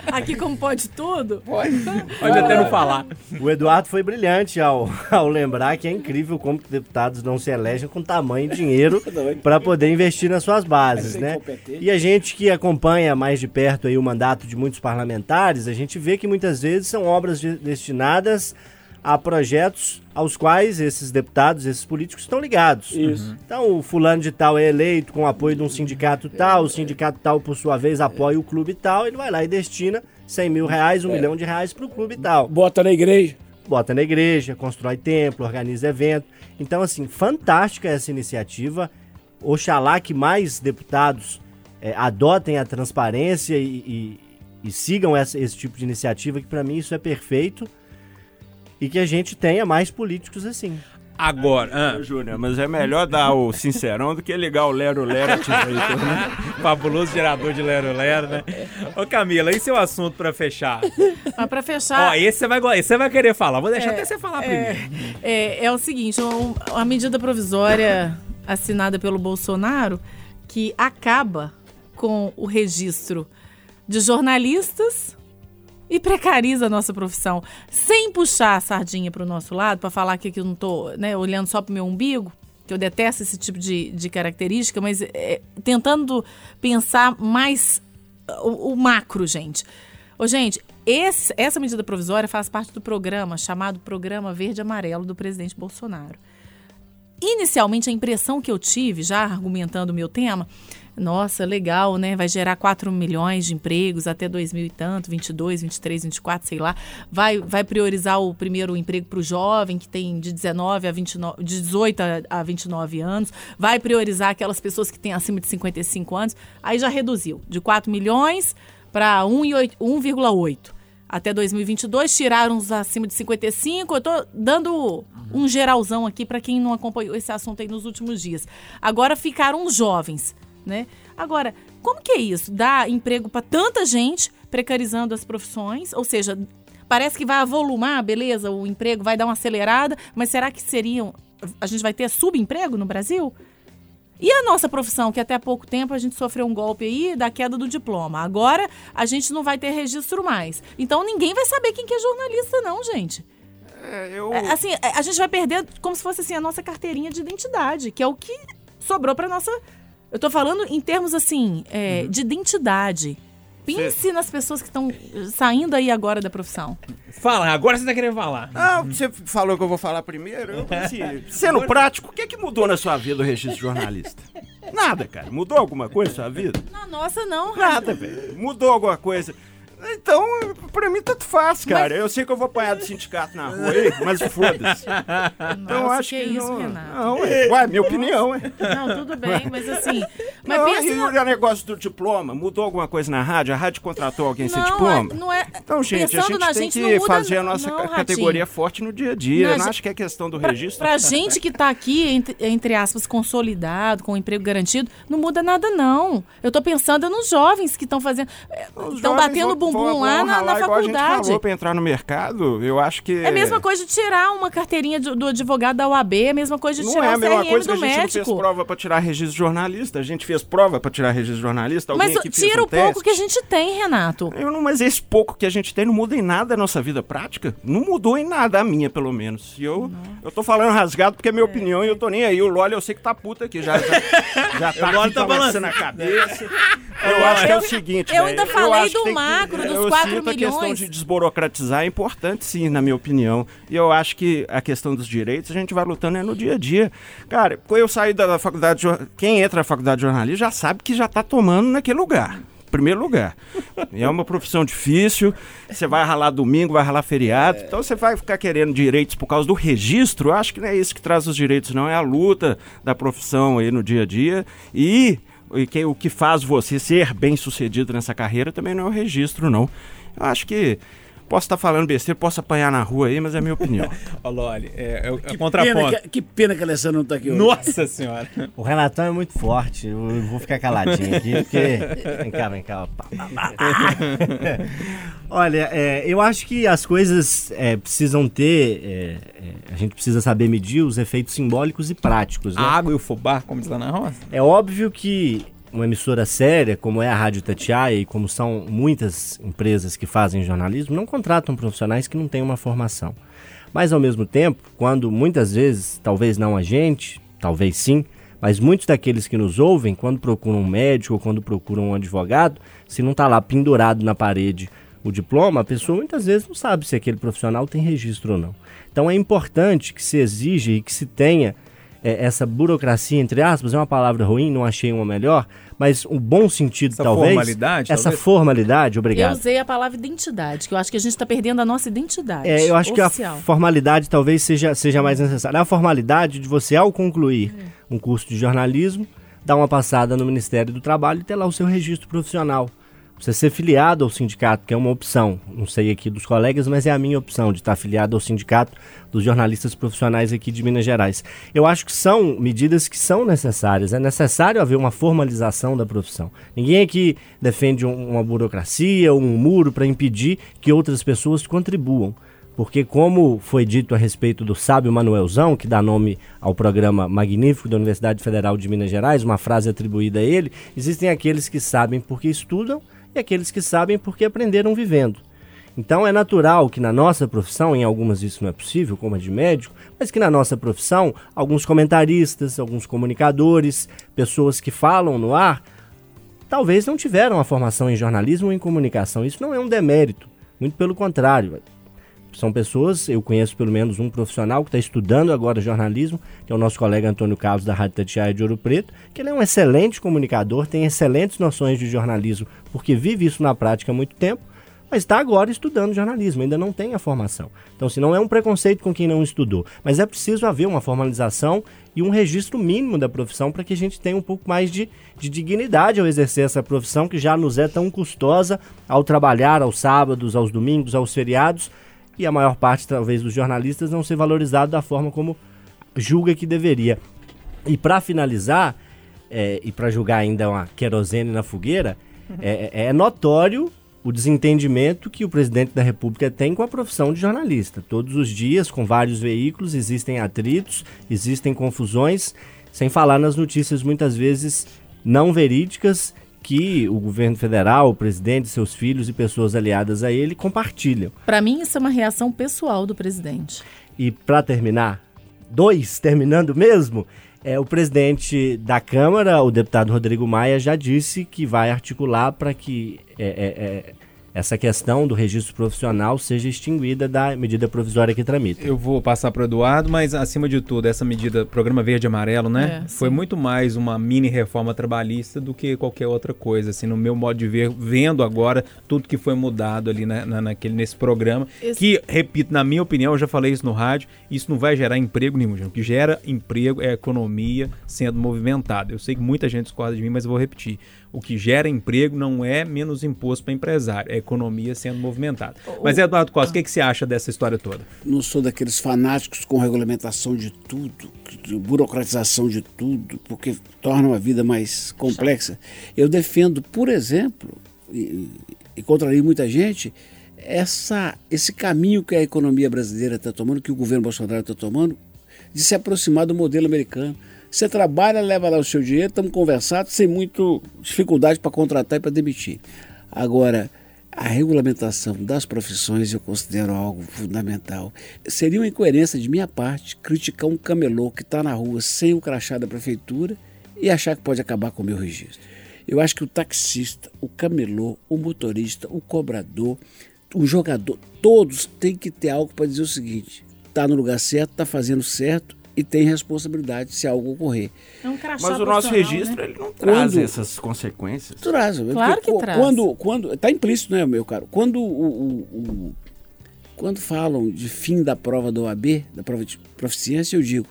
Aqui como pode tudo? Pode até não falar. O Eduardo foi brilhante ao lembrar que é incrível como deputados não se elegem com tamanho e dinheiro para poder investir nas suas bases, né? E a gente que acompanha mais de perto aí o mandato de muitos parlamentares, a gente vê que muitas vezes são obras destinadas a projetos aos quais esses deputados, esses políticos estão ligados. Isso. Então o fulano de tal é eleito com o apoio de um sindicato tal, o sindicato tal por sua vez apoia o clube tal, ele vai lá e destina 100 mil reais, 1 milhão de reais para o clube tal. Bota na igreja, constrói templo, organiza evento. Então assim, fantástica essa iniciativa, oxalá que mais deputados adotem a transparência e sigam esse tipo de iniciativa, que para mim isso é perfeito. E que a gente tenha mais políticos assim. Agora, Júnior, mas é melhor dar o sincerão do que ligar o lero-lero. Fabuloso gerador de lero-lero, né? Ô Camila, esse é o assunto pra fechar. Pra fechar... Ó, esse você vai querer falar. Vou deixar até você falar primeiro. É o seguinte, a medida provisória assinada pelo Bolsonaro que acaba com o registro de jornalistas... E precariza a nossa profissão, sem puxar a sardinha para o nosso lado, para falar que eu não estou olhando só para o meu umbigo, que eu detesto esse tipo de característica, mas tentando pensar mais o macro, gente. Ô, gente, essa medida provisória faz parte do programa chamado Programa Verde e Amarelo do presidente Bolsonaro. Inicialmente, a impressão que eu tive, já argumentando o meu tema... Nossa, legal, né? Vai gerar 4 milhões de empregos até 2000 e tanto, 22, 23, 24, sei lá. Vai priorizar o primeiro emprego para o jovem, que tem de 18 a 29 anos. Vai priorizar aquelas pessoas que têm acima de 55 anos. Aí já reduziu, de 4 milhões para 1,8. Até 2022, tiraram os acima de 55. Eu estou dando um geralzão aqui para quem não acompanhou esse assunto aí nos últimos dias. Agora ficaram os jovens. Né? Agora, como que é isso? Dá emprego para tanta gente, precarizando as profissões, ou seja, parece que vai avolumar, beleza, o emprego vai dar uma acelerada, mas será que a gente vai ter subemprego no Brasil? E a nossa profissão, que até há pouco tempo a gente sofreu um golpe aí da queda do diploma. Agora a gente não vai ter registro mais. Então ninguém vai saber quem que é jornalista não, gente. Assim, a gente vai perder como se fosse assim, a nossa carteirinha de identidade, que é o que sobrou para nossa... Eu tô falando em termos, assim, de identidade. Pense nas pessoas que estão saindo aí agora da profissão. Fala, agora você tá querendo falar. Ah, você falou que eu vou falar primeiro. Sendo prático, o que é que mudou na sua vida o registro de jornalista? Nada, cara. Mudou alguma coisa na sua vida? Na nossa, não. Nada, velho. Mudou alguma coisa. Então, pra mim, tanto faz, cara. Mas... Eu sei que eu vou apanhar do sindicato na rua aí, mas foda-se. Nossa, então, acho que isso, não... Renato. Não, ué, minha opinião, Não, tudo bem, mas assim... Mas não, pensa... E o negócio do diploma? Mudou alguma coisa na rádio? A rádio contratou alguém sem diploma? Não é... Então, gente, pensando a gente tem que muda... fazer a nossa categoria forte no dia a dia. Eu não acho que é questão do registro. Pra gente que tá aqui, entre aspas, consolidado, com um emprego garantido, não muda nada, não. Eu tô pensando nos jovens que estão fazendo... Estão batendo bumbum lá na faculdade. A gente falou pra entrar no mercado, eu acho que... É a mesma coisa de tirar uma carteirinha do advogado da UAB, é a mesma coisa de tirar o CRM do médico. Não é a mesma coisa que a gente não fez prova pra tirar registro de jornalista, a gente fez prova pra tirar registro de jornalista, alguém aqui fez um teste. Mas tira o pouco que a gente tem, Renato. Mas esse pouco que a gente tem não muda em nada a nossa vida prática, não mudou em nada a minha, pelo menos. E eu tô falando rasgado porque é minha opinião e eu tô nem aí. O Loli eu sei que tá puta aqui, já tá aqui balançando a cabeça. Eu acho que é o seguinte, eu ainda falei do macro. Eu sinto a questão de desburocratizar é importante, sim, na minha opinião. E eu acho que a questão dos direitos a gente vai lutando no dia a dia. Cara, quando eu saí da faculdade, quem entra na faculdade de jornalismo já sabe que já está tomando naquele lugar. Primeiro lugar. É uma profissão difícil, você vai ralar domingo, vai ralar feriado, então você vai ficar querendo direitos por causa do registro. Eu acho que não é isso que traz os direitos, não. É a luta da profissão aí no dia a dia e... o que faz você ser bem-sucedido nessa carreira também não é o registro, não. Eu acho que posso estar falando besteira, posso apanhar na rua aí, mas é a minha opinião. Ô, Loli, é contraponto. Que pena que a Alessandra não está aqui hoje. Nossa Senhora! O Renatão é muito forte, eu vou ficar caladinho aqui, porque... Vem cá. Olha, eu acho que as coisas precisam ter... a gente precisa saber medir os efeitos simbólicos e práticos, né? A água e o fubá, como diz lá na roça. É óbvio que... uma emissora séria, como é a Rádio Itatiaia e como são muitas empresas que fazem jornalismo, não contratam profissionais que não têm uma formação. Mas, ao mesmo tempo, quando muitas vezes, talvez não a gente, talvez sim, mas muitos daqueles que nos ouvem, quando procuram um médico ou quando procuram um advogado, se não está lá pendurado na parede o diploma, a pessoa muitas vezes não sabe se aquele profissional tem registro ou não. Então, é importante que se exija e que se tenha essa burocracia, entre aspas, é uma palavra ruim, não achei uma melhor, mas um bom sentido, essa talvez. Essa formalidade, obrigado. Eu usei a palavra identidade, que eu acho que a gente está perdendo a nossa identidade. Eu acho oficial. Que a formalidade talvez seja mais necessária. A formalidade de você, ao concluir um curso de jornalismo, dar uma passada no Ministério do Trabalho e ter lá o seu registro profissional. Você ser filiado ao sindicato, que é uma opção, não sei aqui dos colegas, mas é a minha opção de estar filiado ao sindicato dos jornalistas profissionais aqui de Minas Gerais. Eu acho que são medidas que são necessárias, é necessário haver uma formalização da profissão. Ninguém aqui defende uma burocracia ou um muro para impedir que outras pessoas contribuam. Porque, como foi dito a respeito do sábio Manuelzão, que dá nome ao programa magnífico da Universidade Federal de Minas Gerais, uma frase atribuída a ele, existem aqueles que sabem porque estudam e aqueles que sabem porque aprenderam vivendo. Então é natural que na nossa profissão, em algumas isso não é possível, como a de médico, mas que na nossa profissão, alguns comentaristas, alguns comunicadores, pessoas que falam no ar, talvez não tiveram a formação em jornalismo ou em comunicação. Isso não é um demérito, muito pelo contrário. São pessoas, eu conheço pelo menos um profissional que está estudando agora jornalismo, que é o nosso colega Antônio Carlos, da Rádio Itatiaia de Ouro Preto, que ele é um excelente comunicador, tem excelentes noções de jornalismo, porque vive isso na prática há muito tempo, mas está agora estudando jornalismo, ainda não tem a formação. Então, se não é um preconceito com quem não estudou, mas é preciso haver uma formalização e um registro mínimo da profissão para que a gente tenha um pouco mais de dignidade ao exercer essa profissão que já nos é tão custosa ao trabalhar aos sábados, aos domingos, aos feriados, e a maior parte, talvez, dos jornalistas não ser valorizado da forma como julga que deveria. E para finalizar, e para julgar ainda uma querosene na fogueira, é notório o desentendimento que o presidente da República tem com a profissão de jornalista. Todos os dias, com vários veículos, existem atritos, existem confusões, sem falar nas notícias muitas vezes não verídicas que o governo federal, o presidente, seus filhos e pessoas aliadas a ele compartilham. Para mim, isso é uma reação pessoal do presidente. E para terminar, terminando mesmo, o presidente da Câmara, o deputado Rodrigo Maia, já disse que vai articular para que essa questão do registro profissional seja extinguida da medida provisória que tramita. Eu vou passar para o Eduardo, mas acima de tudo, essa medida, Programa Verde e Amarelo, né? Foi muito mais uma mini reforma trabalhista do que qualquer outra coisa, assim, no meu modo de ver, vendo agora tudo que foi mudado ali nesse programa, que, repito, na minha opinião, eu já falei isso no rádio, isso não vai gerar emprego nenhum, gente. O que gera emprego é a economia sendo movimentada. Eu sei que muita gente discorda de mim, mas eu vou repetir. O que gera emprego não é menos imposto para empresário, é economia sendo movimentada. Mas, Eduardo Costa, o que você acha dessa história toda? Não sou daqueles fanáticos com regulamentação de tudo, de burocratização de tudo, porque torna a vida mais complexa. Eu defendo, por exemplo, e contrario muita gente, esse caminho que a economia brasileira está tomando, que o governo Bolsonaro está tomando, de se aproximar do modelo americano. Você trabalha, leva lá o seu dinheiro, estamos conversados, sem muita dificuldade para contratar e para demitir. Agora, a regulamentação das profissões eu considero algo fundamental. Seria uma incoerência de minha parte criticar um camelô que está na rua sem o crachá da prefeitura e achar que pode acabar com o meu registro. Eu acho que o taxista, o camelô, o motorista, o cobrador, o jogador, todos têm que ter algo para dizer o seguinte: está no lugar certo, está fazendo certo, e tem responsabilidade se algo ocorrer. É um crachá. Mas o nosso registro, né? Ele não traz essas consequências. Traz. Claro que traz. Está implícito, né, meu caro? Quando falam de fim da prova da OAB, da prova de proficiência, eu digo,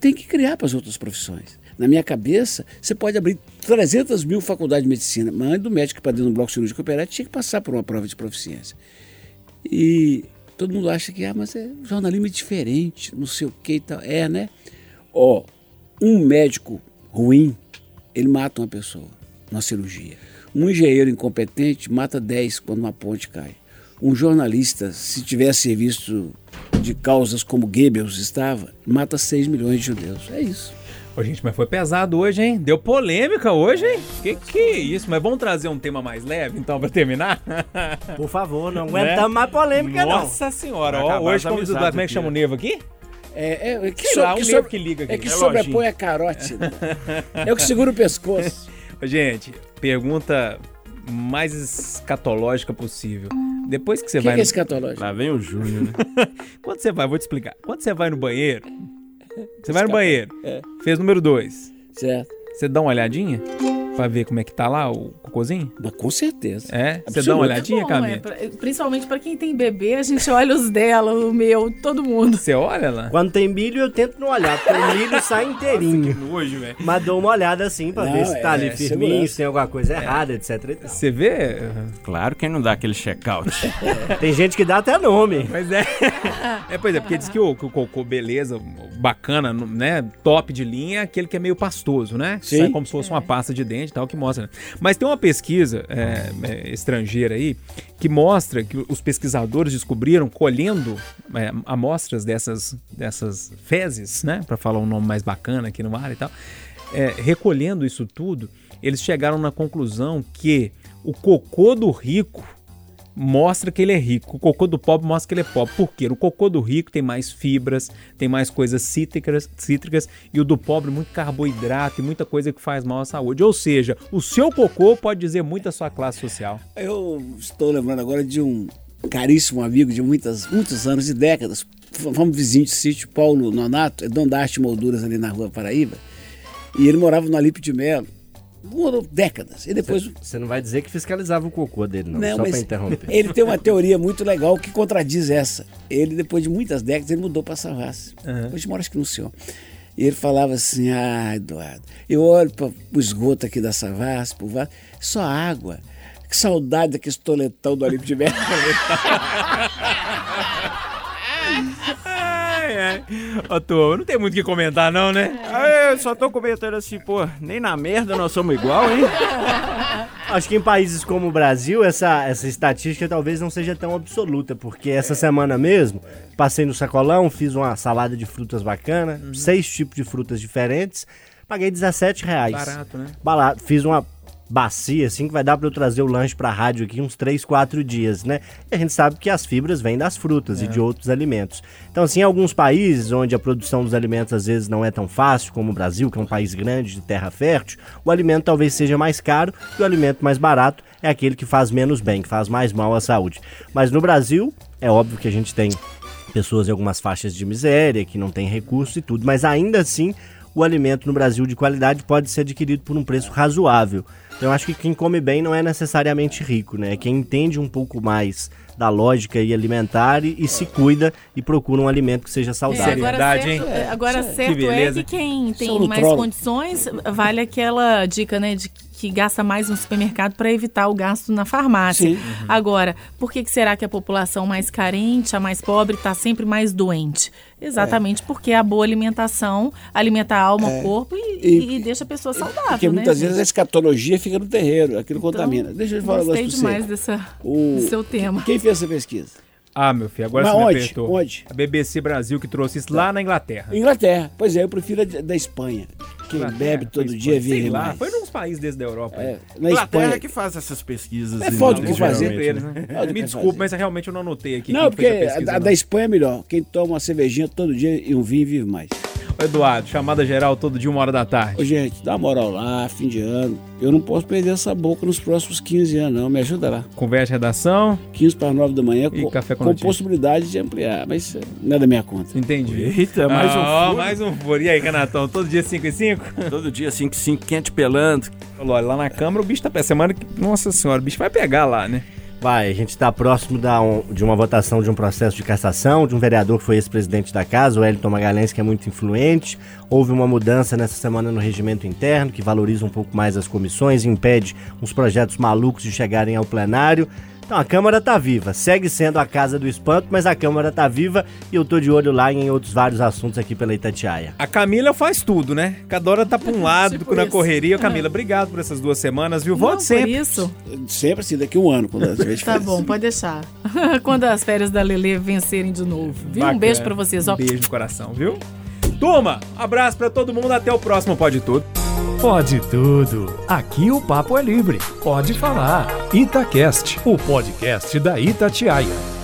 tem que criar para as outras profissões. Na minha cabeça, você pode abrir 300 mil faculdades de medicina, mas do médico para dentro do bloco cirúrgico operário tinha que passar por uma prova de proficiência. E todo mundo acha que, mas é jornalismo é diferente, não sei o que e tal. É, né? Ó, um médico ruim, ele mata uma pessoa numa cirurgia. Um engenheiro incompetente mata 10 quando uma ponte cai. Um jornalista, se tivesse serviço de causas como Goebbels estava, mata 6 milhões de judeus. É isso. Ô, gente, mas foi pesado hoje, hein? Deu polêmica hoje, hein? Que é isso? Mas vamos trazer um tema mais leve, então, pra terminar? Por favor, não aguentamos mais polêmica, não. Nossa senhora, ó, hoje como é que chama o Nevo aqui? É que sobrepõe a carótida. É o que segura o pescoço. Gente, pergunta mais escatológica possível. Depois que você vai... O que é escatológico? Lá vem o Júnior, né? Quando você vai, vou te explicar. Quando você vai no banheiro, você vai no banheiro, fez número 2. Certo. Você dá uma olhadinha pra ver como é que tá lá o cocôzinho? Com certeza. É? Você dá uma olhadinha, Camila? Principalmente pra quem tem bebê, a gente olha os dela, o meu, todo mundo. Você olha lá? Quando tem milho, eu tento não olhar, porque o milho sai inteirinho. Nossa, que nojo, velho. Mas dou uma olhada assim pra ver se tá ali firminho, segurança. Se tem alguma coisa errada, etc. Você vê? Claro, quem não dá aquele check-out. Tem gente que dá até nome. Mas pois é, porque diz que o cocô, beleza, bacana, né? Top de linha, aquele que é meio pastoso, né? Sim. Sai como se fosse uma pasta de dente. Tal, que mostra, né? Mas tem uma pesquisa estrangeira aí que mostra que os pesquisadores descobriram, colhendo amostras dessas fezes, né, para falar um nome mais bacana aqui no ar e tal, recolhendo isso tudo, eles chegaram na conclusão que o cocô do rico mostra que ele é rico, o cocô do pobre mostra que ele é pobre. Por quê? O cocô do rico tem mais fibras, tem mais coisas cítricas, e o do pobre muito carboidrato e muita coisa que faz mal à saúde. Ou seja, o seu cocô pode dizer muito da sua classe social. Eu estou lembrando agora de um caríssimo amigo de muitos anos e décadas, fomos vizinho de sítio, Paulo Nonato, é dono da Arte Molduras ali na Rua Paraíba, e ele morava no Alípio de Melo. Durou décadas. E depois... Você não vai dizer que fiscalizava o cocô dele, não, só para interromper. Ele tem uma teoria muito legal que contradiz essa. Ele, depois de muitas décadas, ele mudou para Savassi. Uhum. Hoje mora, acho que no Senhor. E ele falava assim, Eduardo, eu olho para o esgoto aqui da Savassi, pro vaso, só água. Que saudade daquele toletão do Olímpio de Melo. Ô, tu, não tem muito o que comentar, não, né? Eu só tô comentando assim, nem na merda nós somos igual, hein? Acho que em países como o Brasil, essa estatística talvez não seja tão absoluta, porque essa semana mesmo, passei no sacolão, fiz uma salada de frutas bacana, 6 tipos de frutas diferentes, paguei R$17. Barato, né? Barato. Fiz uma bacia, assim, que vai dar pra eu trazer o lanche pra rádio aqui uns 3-4 dias, né? E a gente sabe que as fibras vêm das frutas e de outros alimentos. Então, assim, em alguns países onde a produção dos alimentos às vezes não é tão fácil, como o Brasil, que é um país grande de terra fértil, o alimento talvez seja mais caro e o alimento mais barato é aquele que faz menos bem, que faz mais mal à saúde. Mas no Brasil, é óbvio que a gente tem pessoas em algumas faixas de miséria, que não tem recurso e tudo, mas ainda assim, o alimento no Brasil de qualidade pode ser adquirido por um preço razoável. Então, eu acho que quem come bem não é necessariamente rico, né? É quem entende um pouco mais da lógica e alimentar e se cuida e procura um alimento que seja saudável. Agora, certo, que quem tem mais condições, vale aquela dica, né, de que gasta mais no supermercado para evitar o gasto na farmácia. Sim. Agora, por que será que a população mais carente, a mais pobre, está sempre mais doente? Exatamente porque a boa alimentação alimenta a alma, o corpo e deixa a pessoa saudável. Porque muitas vezes a escatologia fica no terreiro, aquilo então, contamina. Deixa eu falar agora demais do seu tema. Quem fez essa pesquisa? Meu filho, agora você me apertou. Onde? A BBC Brasil que trouxe isso lá na Inglaterra. Inglaterra, pois eu prefiro a da Espanha. Quem bebe todo dia vive lá. Foi nos países desses da Europa. Na Inglaterra Espanha. Que faz essas pesquisas. É falta de fazer para eles, né? Me desculpe, mas realmente eu não anotei aqui. Não, porque a da Espanha é melhor. Quem toma uma cervejinha todo dia e um vinho vive mais. Eduardo, chamada geral todo dia, 13h. Ô, gente, dá uma moral lá, fim de ano. Eu não posso perder essa boca nos próximos 15 anos, não. Me ajuda lá. Conversa, redação. 15 para 9 da manhã, e café com possibilidade de ampliar, mas não é da minha conta. Entendi. Eita, mais um furo. E aí, Renatão, todo dia 5h05? Todo dia 5h05, quente pelando. Olha, lá na Câmara o bicho tá... Semana que... Nossa senhora, o bicho vai pegar lá, né? Vai, a gente está próximo de uma votação de um processo de cassação, de um vereador que foi ex-presidente da casa, o Wellington Magalhães, que é muito influente. Houve uma mudança nessa semana no regimento interno, que valoriza um pouco mais as comissões, impede uns projetos malucos de chegarem ao plenário. Então a Câmara está viva, segue sendo a casa do espanto, mas a Câmara está viva e eu tô de olho lá em outros vários assuntos aqui pela Itatiaia. A Camila faz tudo, né? Cada hora tá para um lado, tipo na isso. Correria. É. Camila, obrigado por essas 2 semanas, viu? Volte sempre. Isso. Sempre, sim, daqui um ano. Quando as vezes tá bom, pode deixar. Quando as férias da Lelê vencerem de novo. Viu? Bacana. Um beijo para vocês. Ó. Um beijo no coração, viu? Turma, abraço para todo mundo, até o próximo Pode Tudo. Pode tudo. Aqui o papo é livre. Pode falar. Itacast, o podcast da Itatiaia.